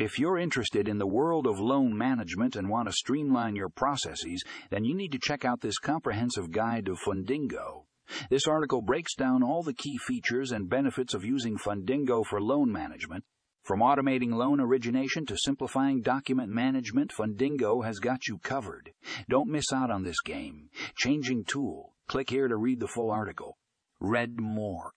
If you're interested in the world of loan management and want to streamline your processes, then you need to check out this comprehensive guide of Fundingo. This article breaks down all the key features and benefits of using Fundingo for loan management. From automating loan origination to simplifying document management, Fundingo has got you covered. Don't miss out on this game. Changing tool. Click here to read the full article. Read more.